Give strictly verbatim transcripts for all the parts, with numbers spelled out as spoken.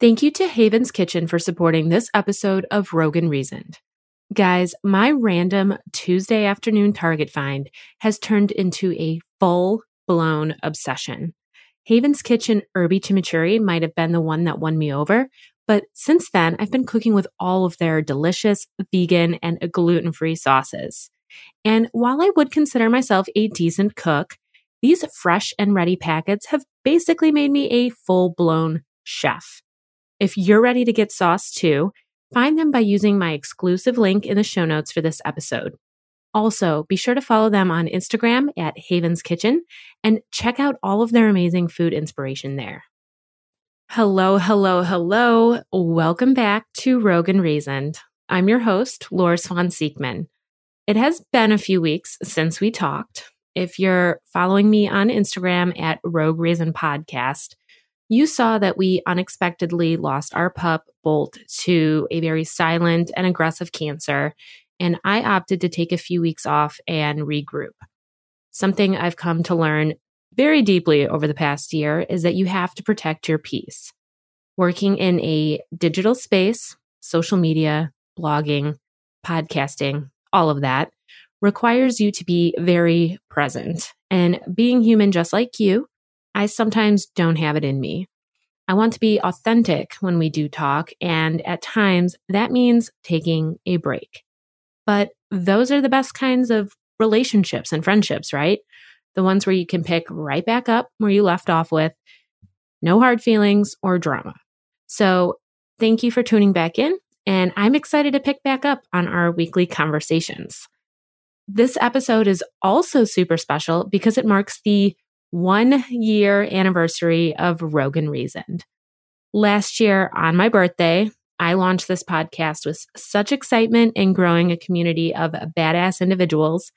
Thank you to Haven's Kitchen for supporting this episode of Rogue and Reasoned. Guys, my random Tuesday afternoon Target find has turned into a full-blown obsession. Haven's Kitchen Herby Chimichurri might have been the one that won me over, but since then, I've been cooking with all of their delicious vegan and gluten-free sauces. And while I would consider myself a decent cook, these fresh and ready packets have basically made me a full-blown chef. If you're ready to get sauce too, find them by using my exclusive link in the show notes for this episode. Also, be sure to follow them on Instagram at Haven's Kitchen and check out all of their amazing food inspiration there. Hello, hello, hello. Welcome back to Rogue and Reasoned. I'm your host, Laura Swan Sieckman. It has been a few weeks since we talked. If you're following me on Instagram at Rogue Reasoned Podcast, you saw that we unexpectedly lost our pup, Bolt, to a very silent and aggressive cancer, and I opted to take a few weeks off and regroup. Something I've come to learn very deeply over the past year is that you have to protect your peace. Working in a digital space, social media, blogging, podcasting, all of that requires you to be very present. And being human just like you, I sometimes don't have it in me. I want to be authentic when we do talk, and at times that means taking a break. But those are the best kinds of relationships and friendships, right? The ones where you can pick right back up where you left off with no hard feelings or drama. So thank you for tuning back in, and I'm excited to pick back up on our weekly conversations. This episode is also super special because it marks the one year anniversary of Rogue and Reasoned. Last year on my birthday, I launched this podcast with such excitement and growing a community of badass individuals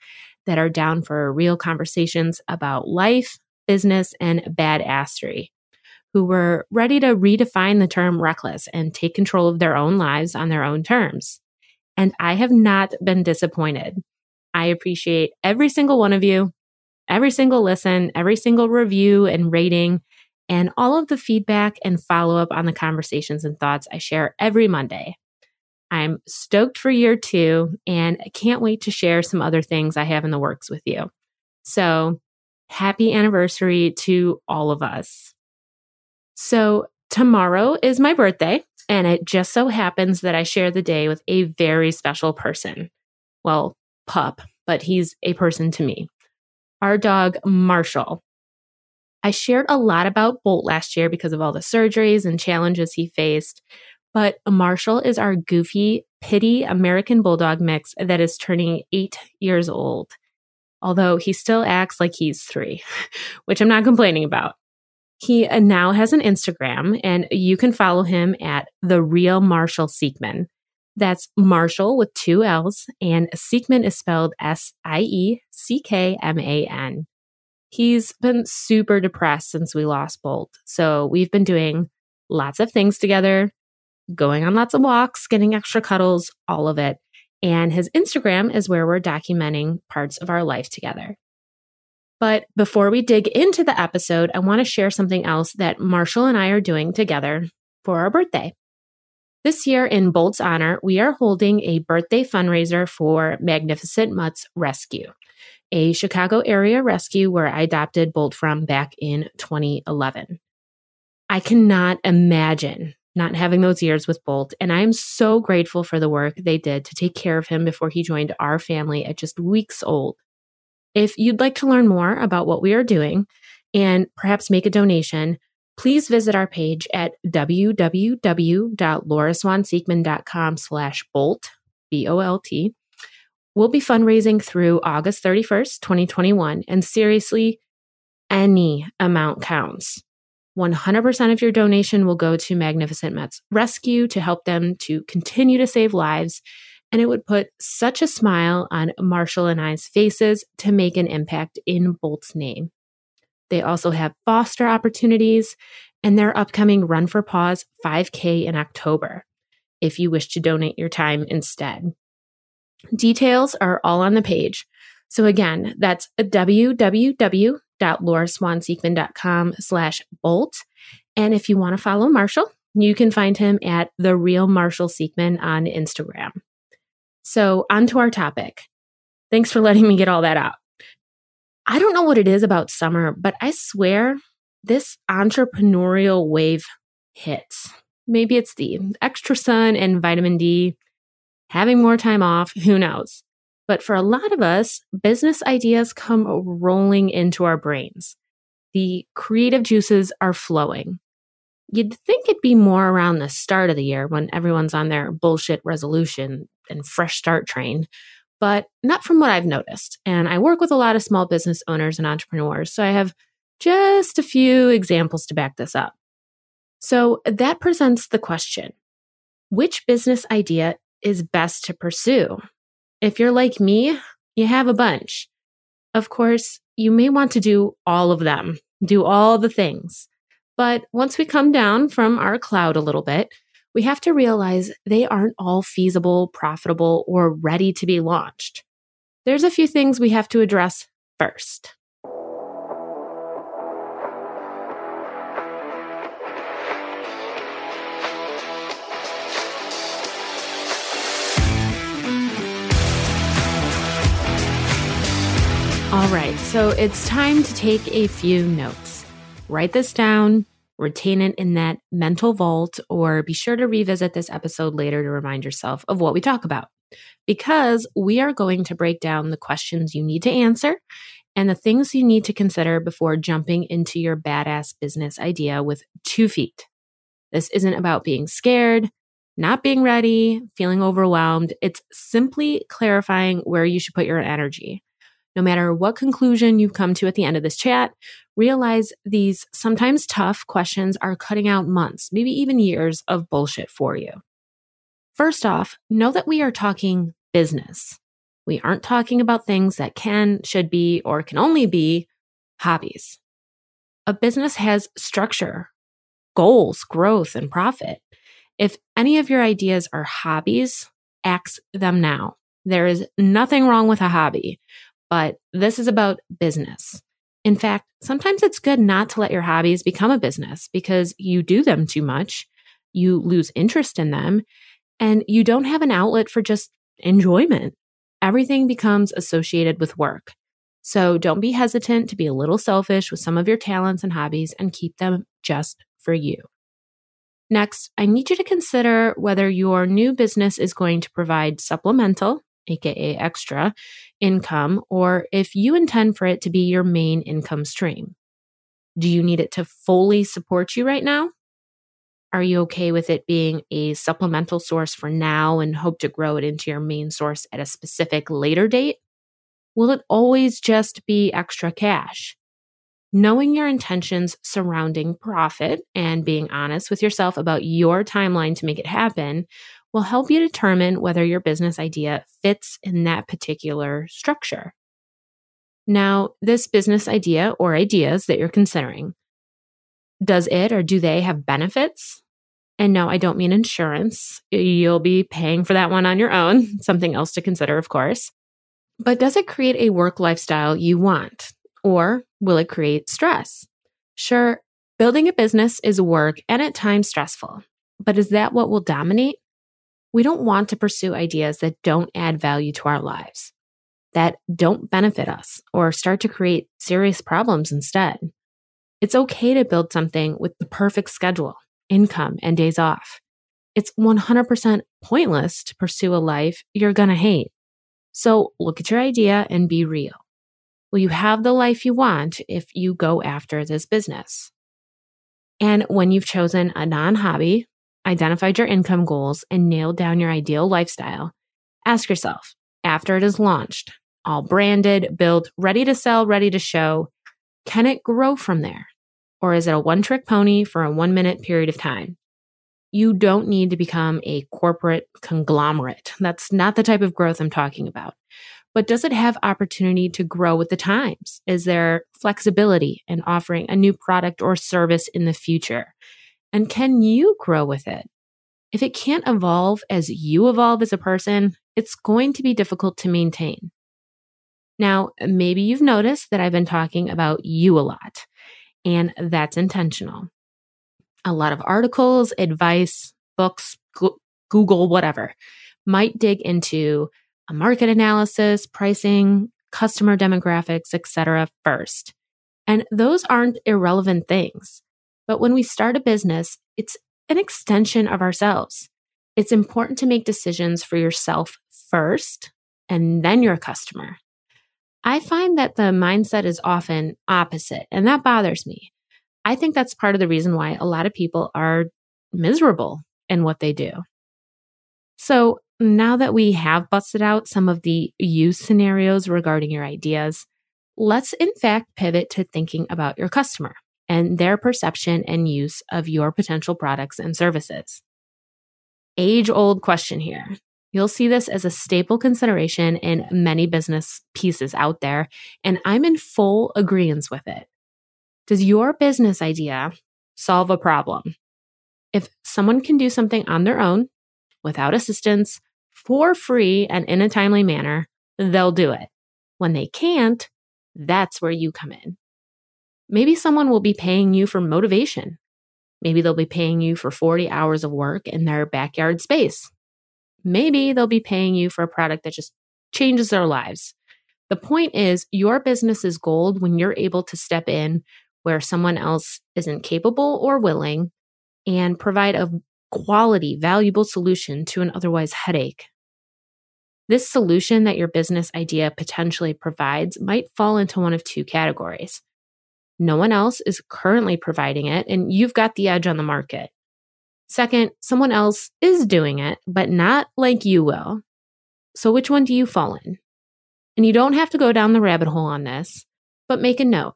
that are down for real conversations about life, business, and badassery, who were ready to redefine the term reckless and take control of their own lives on their own terms. And I have not been disappointed. I appreciate every single one of you. Every single listen, every single review and rating, and all of the feedback and follow-up on the conversations and thoughts I share every Monday. I'm stoked for year two, and I can't wait to share some other things I have in the works with you. So happy anniversary to all of us. So tomorrow is my birthday, and it just so happens that I share the day with a very special person. Well, pup, but he's a person to me. Our dog, Marshall. I shared a lot about Bolt last year because of all the surgeries and challenges he faced, but Marshall is our goofy, pitty American Bulldog mix that is turning eight years old, although he still acts like he's three, which I'm not complaining about. He now has an Instagram, and you can follow him at The Real Marshall Sieckman. That's Marshall with two L's, and Sieckman is spelled S I E C K M A N. He's been super depressed since we lost Bolt, so we've been doing lots of things together, going on lots of walks, getting extra cuddles, all of it. And his Instagram is where we're documenting parts of our life together. But before we dig into the episode, I want to share something else that Marshall and I are doing together for our birthday. This year, in Bolt's honor, we are holding a birthday fundraiser for Magnificent Mutt's Rescue, a Chicago area rescue where I adopted Bolt from back in twenty eleven. I cannot imagine not having those years with Bolt, and I am so grateful for the work they did to take care of him before he joined our family at just weeks old. If you'd like to learn more about what we are doing and perhaps make a donation, please visit our page at www.lauraswansiekman.com slash bolt, B O L T. We'll be fundraising through August thirty-first, twenty twenty-one, and seriously, any amount counts. one hundred percent of your donation will go to Magnificent Mets Rescue to help them to continue to save lives, and it would put such a smile on Marshall and I's faces to make an impact in Bolt's name. They also have foster opportunities and their upcoming Run for Paws five K in October, if you wish to donate your time instead. Details are all on the page. So again, that's www.lauraswansiekman.com slash bolt. And if you want to follow Marshall, You can find him at The Real Marshall Sieckman on Instagram. So on to our topic. Thanks for letting me get all that out. I don't know what it is about summer, but I swear this entrepreneurial wave hits. Maybe it's the extra sun and vitamin D, having more time off, who knows? But for a lot of us, business ideas come rolling into our brains. The creative juices are flowing. You'd think it'd be more around the start of the year when everyone's on their bullshit resolution and fresh start train, but not from what I've noticed. And I work with a lot of small business owners and entrepreneurs, so I have just a few examples to back this up. So that presents the question, which business idea is best to pursue? If you're like me, you have a bunch. Of course, you may want to do all of them, do all the things. But once we come down from our cloud a little bit, we have to realize they aren't all feasible, profitable, or ready to be launched. There's a few things we have to address first. All right, so it's time to take a few notes. Write this down, retain it in that mental vault, or be sure to revisit this episode later to remind yourself of what we talk about, because we are going to break down the questions you need to answer and the things you need to consider before jumping into your badass business idea with two feet. This isn't about being scared, not being ready, feeling overwhelmed. It's simply clarifying where you should put your energy. No matter what conclusion you've come to at the end of this chat, realize these sometimes tough questions are cutting out months, maybe even years of bullshit for you. First off, know that we are talking business. We aren't talking about things that can, should be, or can only be hobbies. A business has structure, goals, growth, and profit. If any of your ideas are hobbies, axe them now. There is nothing wrong with a hobby. But this is about business. In fact, sometimes it's good not to let your hobbies become a business because you do them too much, you lose interest in them, and you don't have an outlet for just enjoyment. Everything becomes associated with work. So don't be hesitant to be a little selfish with some of your talents and hobbies and keep them just for you. Next, I need you to consider whether your new business is going to provide supplemental, aka extra, income, or if you intend for it to be your main income stream. Do you need it to fully support you right now? Are you okay with it being a supplemental source for now and hope to grow it into your main source at a specific later date? Will it always just be extra cash? Knowing your intentions surrounding profit and being honest with yourself about your timeline to make it happen will help you determine whether your business idea fits in that particular structure. Now, this business idea or ideas that you're considering, does it or do they have benefits? And no, I don't mean insurance. You'll be paying for that one on your own, something else to consider, of course. But does it create a work lifestyle you want? Or will it create stress? Sure, building a business is work and at times stressful. But is that what will dominate? We don't want to pursue ideas that don't add value to our lives, that don't benefit us, or start to create serious problems instead. It's okay to build something with the perfect schedule, income, and days off. It's one hundred percent pointless to pursue a life you're going to hate. So look at your idea and be real. Will you have the life you want if you go after this business? And when you've chosen a non-hobby, identified your income goals, and nailed down your ideal lifestyle, ask yourself, after it is launched, all branded, built, ready to sell, ready to show, can it grow from there? Or is it a one-trick pony for a one-minute period of time? You don't need to become a corporate conglomerate. That's not the type of growth I'm talking about. But does it have opportunity to grow with the times? Is there flexibility in offering a new product or service in the future? And can you grow with it? If it can't evolve as you evolve as a person, it's going to be difficult to maintain. Now, maybe you've noticed that I've been talking about you a lot, and that's intentional. a lot of articles, advice, books, go- Google, whatever, might dig into a market analysis, pricing, customer demographics, et cetera first. And those aren't irrelevant things. But when we start a business, it's an extension of ourselves. It's important to make decisions for yourself first and then your customer. I find that the mindset is often opposite, and that bothers me. I think that's part of the reason why a lot of people are miserable in what they do. So now that we have busted out some of the use scenarios regarding your ideas, let's in fact pivot to thinking about your customer and their perception and use of your potential products and services. Age-old question here. You'll see this as a staple consideration in many business pieces out there, and I'm in full agreement with it. Does your business idea solve a problem? If someone can do something on their own, without assistance, for free and in a timely manner, they'll do it. When they can't, that's where you come in. Maybe someone will be paying you for motivation. Maybe they'll be paying you for forty hours of work in their backyard space. Maybe they'll be paying you for a product that just changes their lives. The point is, your business is gold when you're able to step in where someone else isn't capable or willing and provide a quality, valuable solution to an otherwise headache. This solution that your business idea potentially provides might fall into one of two categories. No one else is currently providing it, and you've got the edge on the market. Second, someone else is doing it, but not like you will. So which one do you fall in? And you don't have to go down the rabbit hole on this, but make a note.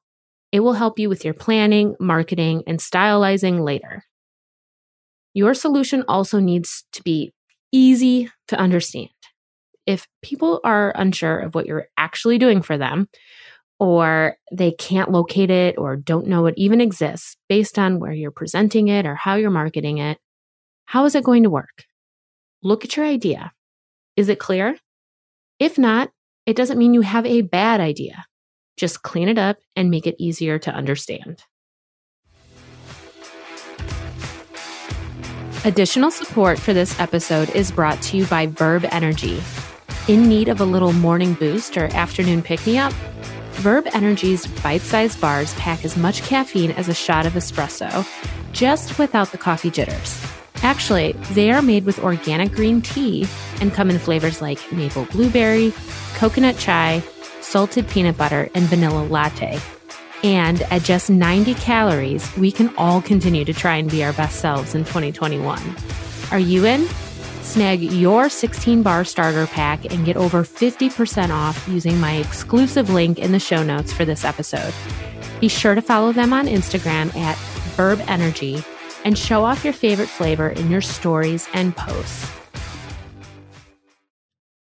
It will help you with your planning, marketing, and stylizing later. Your solution also needs to be easy to understand. If people are unsure of what you're actually doing for them, or they can't locate it or don't know it even exists based on where you're presenting it or how you're marketing it, how is it going to work? Look at your idea. Is it clear? If not, it doesn't mean you have a bad idea. Just clean it up and make it easier to understand. Additional support for this episode is brought to you by Verb Energy. In need of a little morning boost or afternoon pick-me-up? Verb Energy's bite-sized bars pack as much caffeine as a shot of espresso, just without the coffee jitters. Actually, they are made with organic green tea and come in flavors like maple blueberry, coconut chai, salted peanut butter, and vanilla latte. And at just ninety calories, we can all continue to try and be our best selves in twenty twenty-one. Are you in? Snag your sixteen bar starter pack and get over fifty percent off using my exclusive link in the show notes for this episode. Be sure to follow them on Instagram at Verb Energy and show off your favorite flavor in your stories and posts.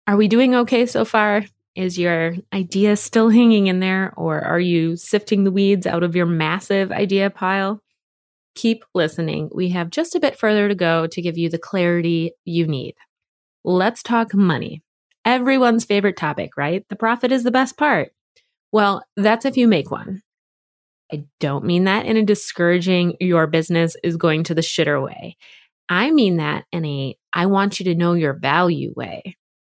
Are we doing okay so far? Is your idea still hanging in there, or are you sifting the weeds out of your massive idea pile? Keep listening. We have just a bit further to go to give you the clarity you need. Let's talk money. Everyone's favorite topic, right? The profit is the best part. Well, that's if you make one. I don't mean that in a discouraging, your business is going to the shitter way. I mean that in a, I want you to know your value way.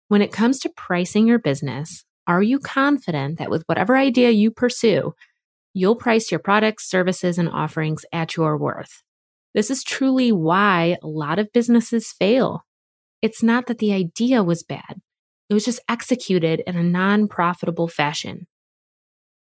When it comes to pricing your business, are you confident that with whatever idea you pursue, you'll price your products, services, and offerings at your worth? This is truly why a lot of businesses fail. It's not that the idea was bad. It was just executed in a non-profitable fashion.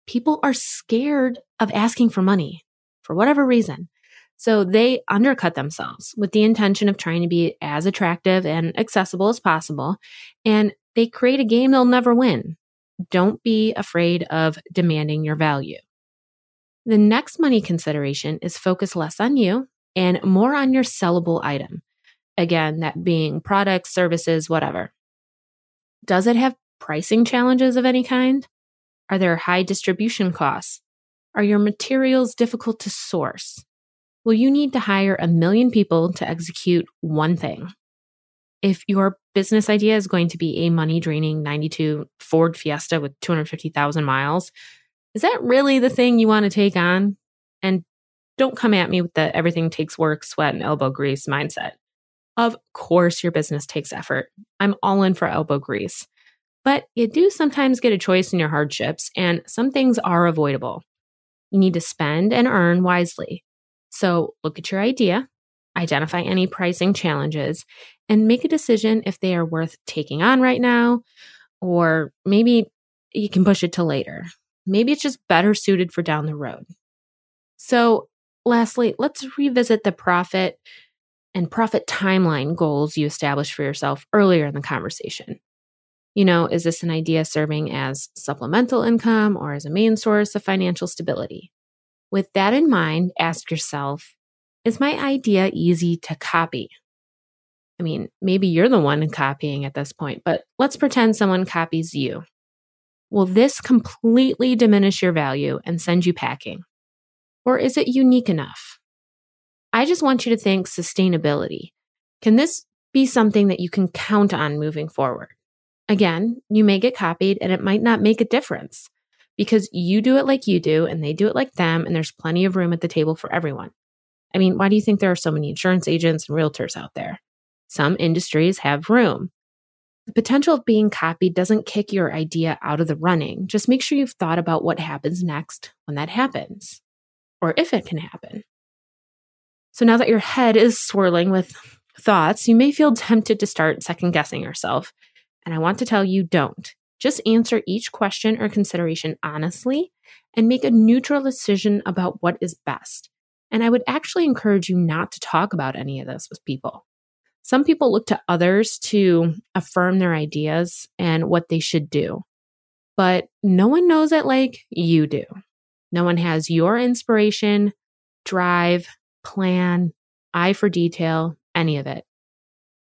People are scared of asking for money for whatever reason. So they undercut themselves with the intention of trying to be as attractive and accessible as possible. And they create a game they'll never win. Don't be afraid of demanding your value. The next money consideration is focus less on you and more on your sellable item. Again, that being products, services, whatever. Does it have pricing challenges of any kind? Are there high distribution costs? Are your materials difficult to source? Will you need to hire a million people to execute one thing? If your business idea is going to be a money-draining ninety-two Ford Fiesta with two hundred fifty thousand miles, is that really the thing you want to take on? And Don't come at me with the everything takes work, sweat, and elbow grease mindset. Of course, your business takes effort. I'm all in for elbow grease. But you do sometimes get a choice in your hardships, and some things are avoidable. You need to spend and earn wisely. So look at your idea, identify any pricing challenges, and make a decision if they are worth taking on right now, or maybe you can push it to later. Maybe it's just better suited for down the road. So lastly, let's revisit the profit and profit timeline goals you established for yourself earlier in the conversation. You know, is this an idea serving as supplemental income or as a main source of financial stability? With that in mind, ask yourself, is my idea easy to copy? I mean, maybe you're the one copying at this point, but let's pretend someone copies you. Will this completely diminish your value and send you packing? Or is it unique enough? I just want you to think sustainability. Can this be something that you can count on moving forward? Again, you may get copied and it might not make a difference because you do it like you do and they do it like them and there's plenty of room at the table for everyone. I mean, why do you think there are so many insurance agents and realtors out there? Some industries have room. The potential of being copied doesn't kick your idea out of the running. Just make sure you've thought about what happens next when that happens or if it can happen. So now that your head is swirling with thoughts, you may feel tempted to start second-guessing yourself. And I want to tell you, don't. Just answer each question or consideration honestly and make a neutral decision about what is best. And I would actually encourage you not to talk about any of this with people. Some people look to others to affirm their ideas and what they should do. But no one knows it like you do. No one has your inspiration, drive, plan, eye for detail, any of it.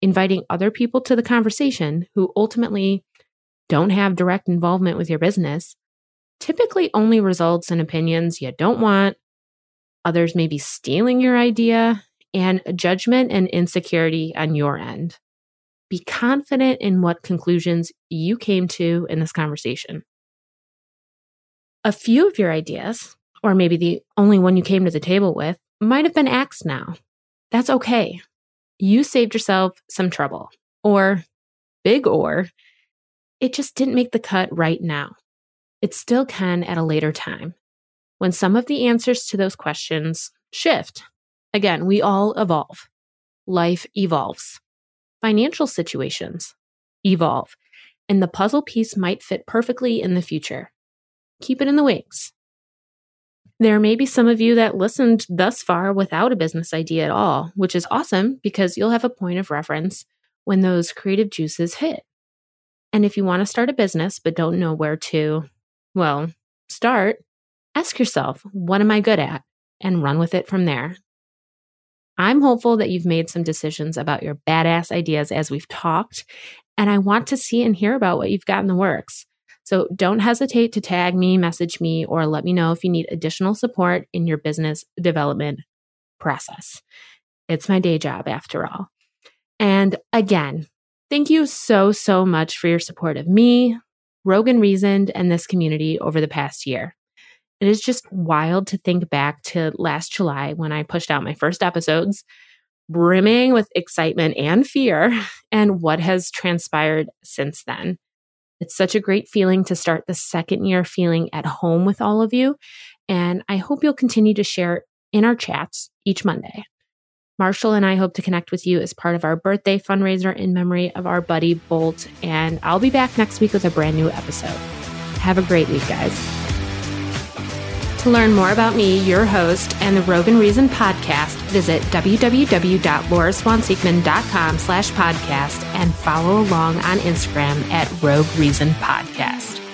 Inviting other people to the conversation who ultimately don't have direct involvement with your business typically only results in opinions you don't want. Others may be stealing your idea and judgment and insecurity on your end. Be confident in what conclusions you came to in this conversation. A few of your ideas, or maybe the only one you came to the table with, might have been axed now. That's okay. You saved yourself some trouble, or big or, it just didn't make the cut right now. It still can at a later time, when some of the answers to those questions shift. Again, we all evolve. Life evolves. Financial situations evolve, and the puzzle piece might fit perfectly in the future. Keep it in the wings. There may be some of you that listened thus far without a business idea at all, which is awesome because you'll have a point of reference when those creative juices hit. And if you want to start a business but don't know where to, well, start, ask yourself, what am I good at? And run with it from there. I'm hopeful that you've made some decisions about your badass ideas as we've talked, and I want to see and hear about what you've got in the works. So don't hesitate to tag me, message me, or let me know if you need additional support in your business development process. It's my day job after all. And again, thank you so, so much for your support of me, Rogue and Reasoned, and this community over the past year. It is just wild to think back to last July when I pushed out my first episodes, brimming with excitement and fear, and what has transpired since then. It's such a great feeling to start the second year feeling at home with all of you, and I hope you'll continue to share in our chats each Monday. Marshall and I hope to connect with you as part of our birthday fundraiser in memory of our buddy Bolt, and I'll be back next week with a brand new episode. Have a great week, guys. To learn more about me, your host, and the Rogue and Reason podcast, visit www.lauraswansiekman.com slash podcast and follow along on Instagram at Rogue Reason Podcast.